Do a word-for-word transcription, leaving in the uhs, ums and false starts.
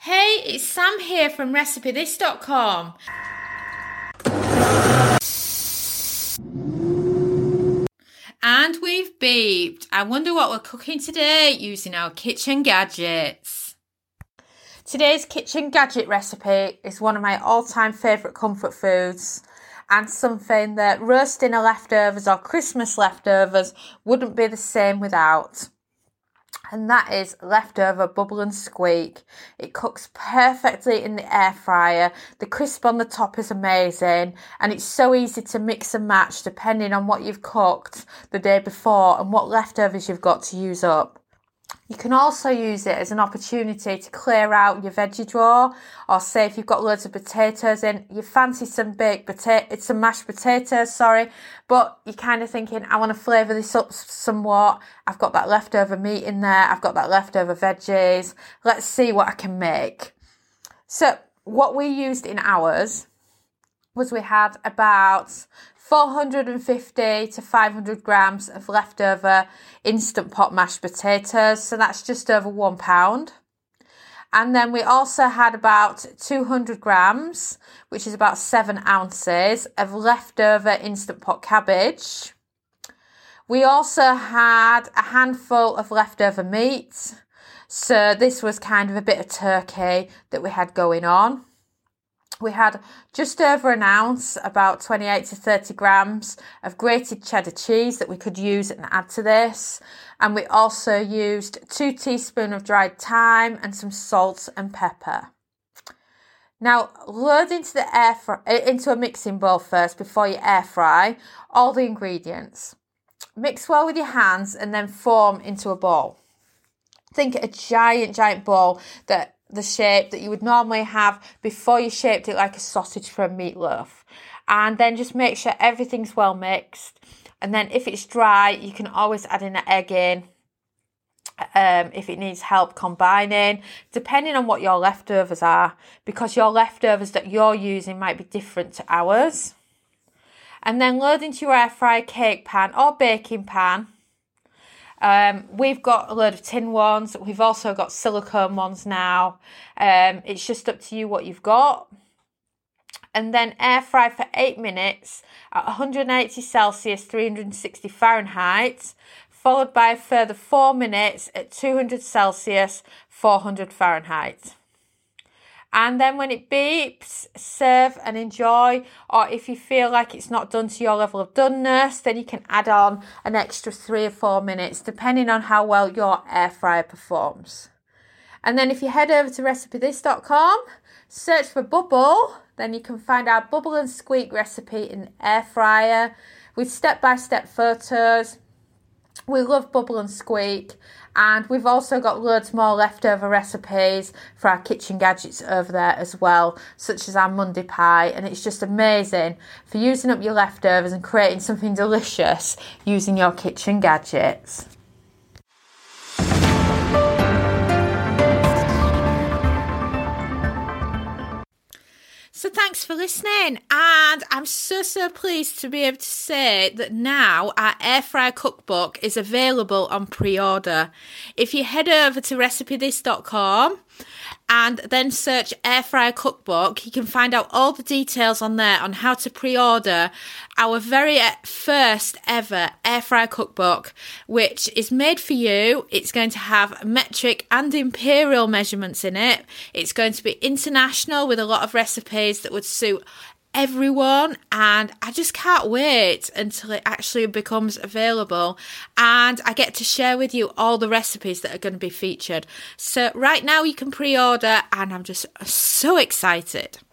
Hey, it's Sam here from Recipe This dot com. And we've beeped. I wonder what we're cooking today using our kitchen gadgets. Today's kitchen gadget recipe is one of my all-time favourite comfort foods, and something that roast dinner leftovers or Christmas leftovers wouldn't be the same without. And that is leftover bubble and squeak. It cooks perfectly in the air fryer. The crisp on the top is amazing, and it's so easy to mix and match depending on what you've cooked the day before and what leftovers you've got to use up. You can also use it as an opportunity to clear out your veggie drawer, or say if you've got loads of potatoes in, you fancy some baked potato, some mashed potatoes, sorry, but you're kind of thinking, I want to flavour this up somewhat. I've got that leftover meat in there. I've got that leftover veggies. Let's see what I can make. So what we used in ours was we had about four hundred fifty to five hundred grams of leftover Instant Pot mashed potatoes, so that's just over one pound. And then we also had about two hundred grams, which is about seven ounces, of leftover Instant Pot cabbage. We also had a handful of leftover meat, so this was kind of a bit of turkey that we had going on. We had just over an ounce, about twenty-eight to thirty grams of grated cheddar cheese that we could use and add to this. And we also used two teaspoons of dried thyme and some salt and pepper. Now load into the air fr- into a mixing bowl first before you air fry all the ingredients. Mix well with your hands and then form into a ball. Think a giant, giant ball that the shape that you would normally have before you shaped it like a sausage for a meatloaf. And then just make sure everything's well mixed, and then if it's dry you can always add in an egg in um, if it needs help combining, depending on what your leftovers are, because your leftovers that you're using might be different to ours. And then load into your air fryer cake pan or baking pan. Um, we've got a load of tin ones. We've also got silicone ones now. Um, it's just up to you what you've got. And then air fry for eight minutes at one hundred eighty Celsius, three hundred sixty Fahrenheit, followed by a further four minutes at two hundred Celsius, four hundred Fahrenheit. And then when it beeps, serve and enjoy. Or if you feel like it's not done to your level of doneness, then you can add on an extra three or four minutes, depending on how well your air fryer performs. And then if you head over to Recipe This dot com, search for bubble, then you can find our bubble and squeak recipe in the air fryer with step-by-step photos. We love bubble and squeak, and we've also got loads more leftover recipes for our kitchen gadgets over there as well, such as our Monday pie, and it's just amazing for using up your leftovers and creating something delicious using your kitchen gadgets. So thanks for listening, and I'm so, so pleased to be able to say that now our air fryer cookbook is available on pre-order. If you head over to Recipe This dot com and then search air fryer cookbook, you can find out all the details on there on how to pre-order our very first ever air fryer cookbook, which is made for you. It's going to have metric and imperial measurements in it. It's going to be international with a lot of recipes that would suit everyone, and I just can't wait until it actually becomes available and I get to share with you all the recipes that are going to be featured. So right now you can pre-order, and I'm just so excited.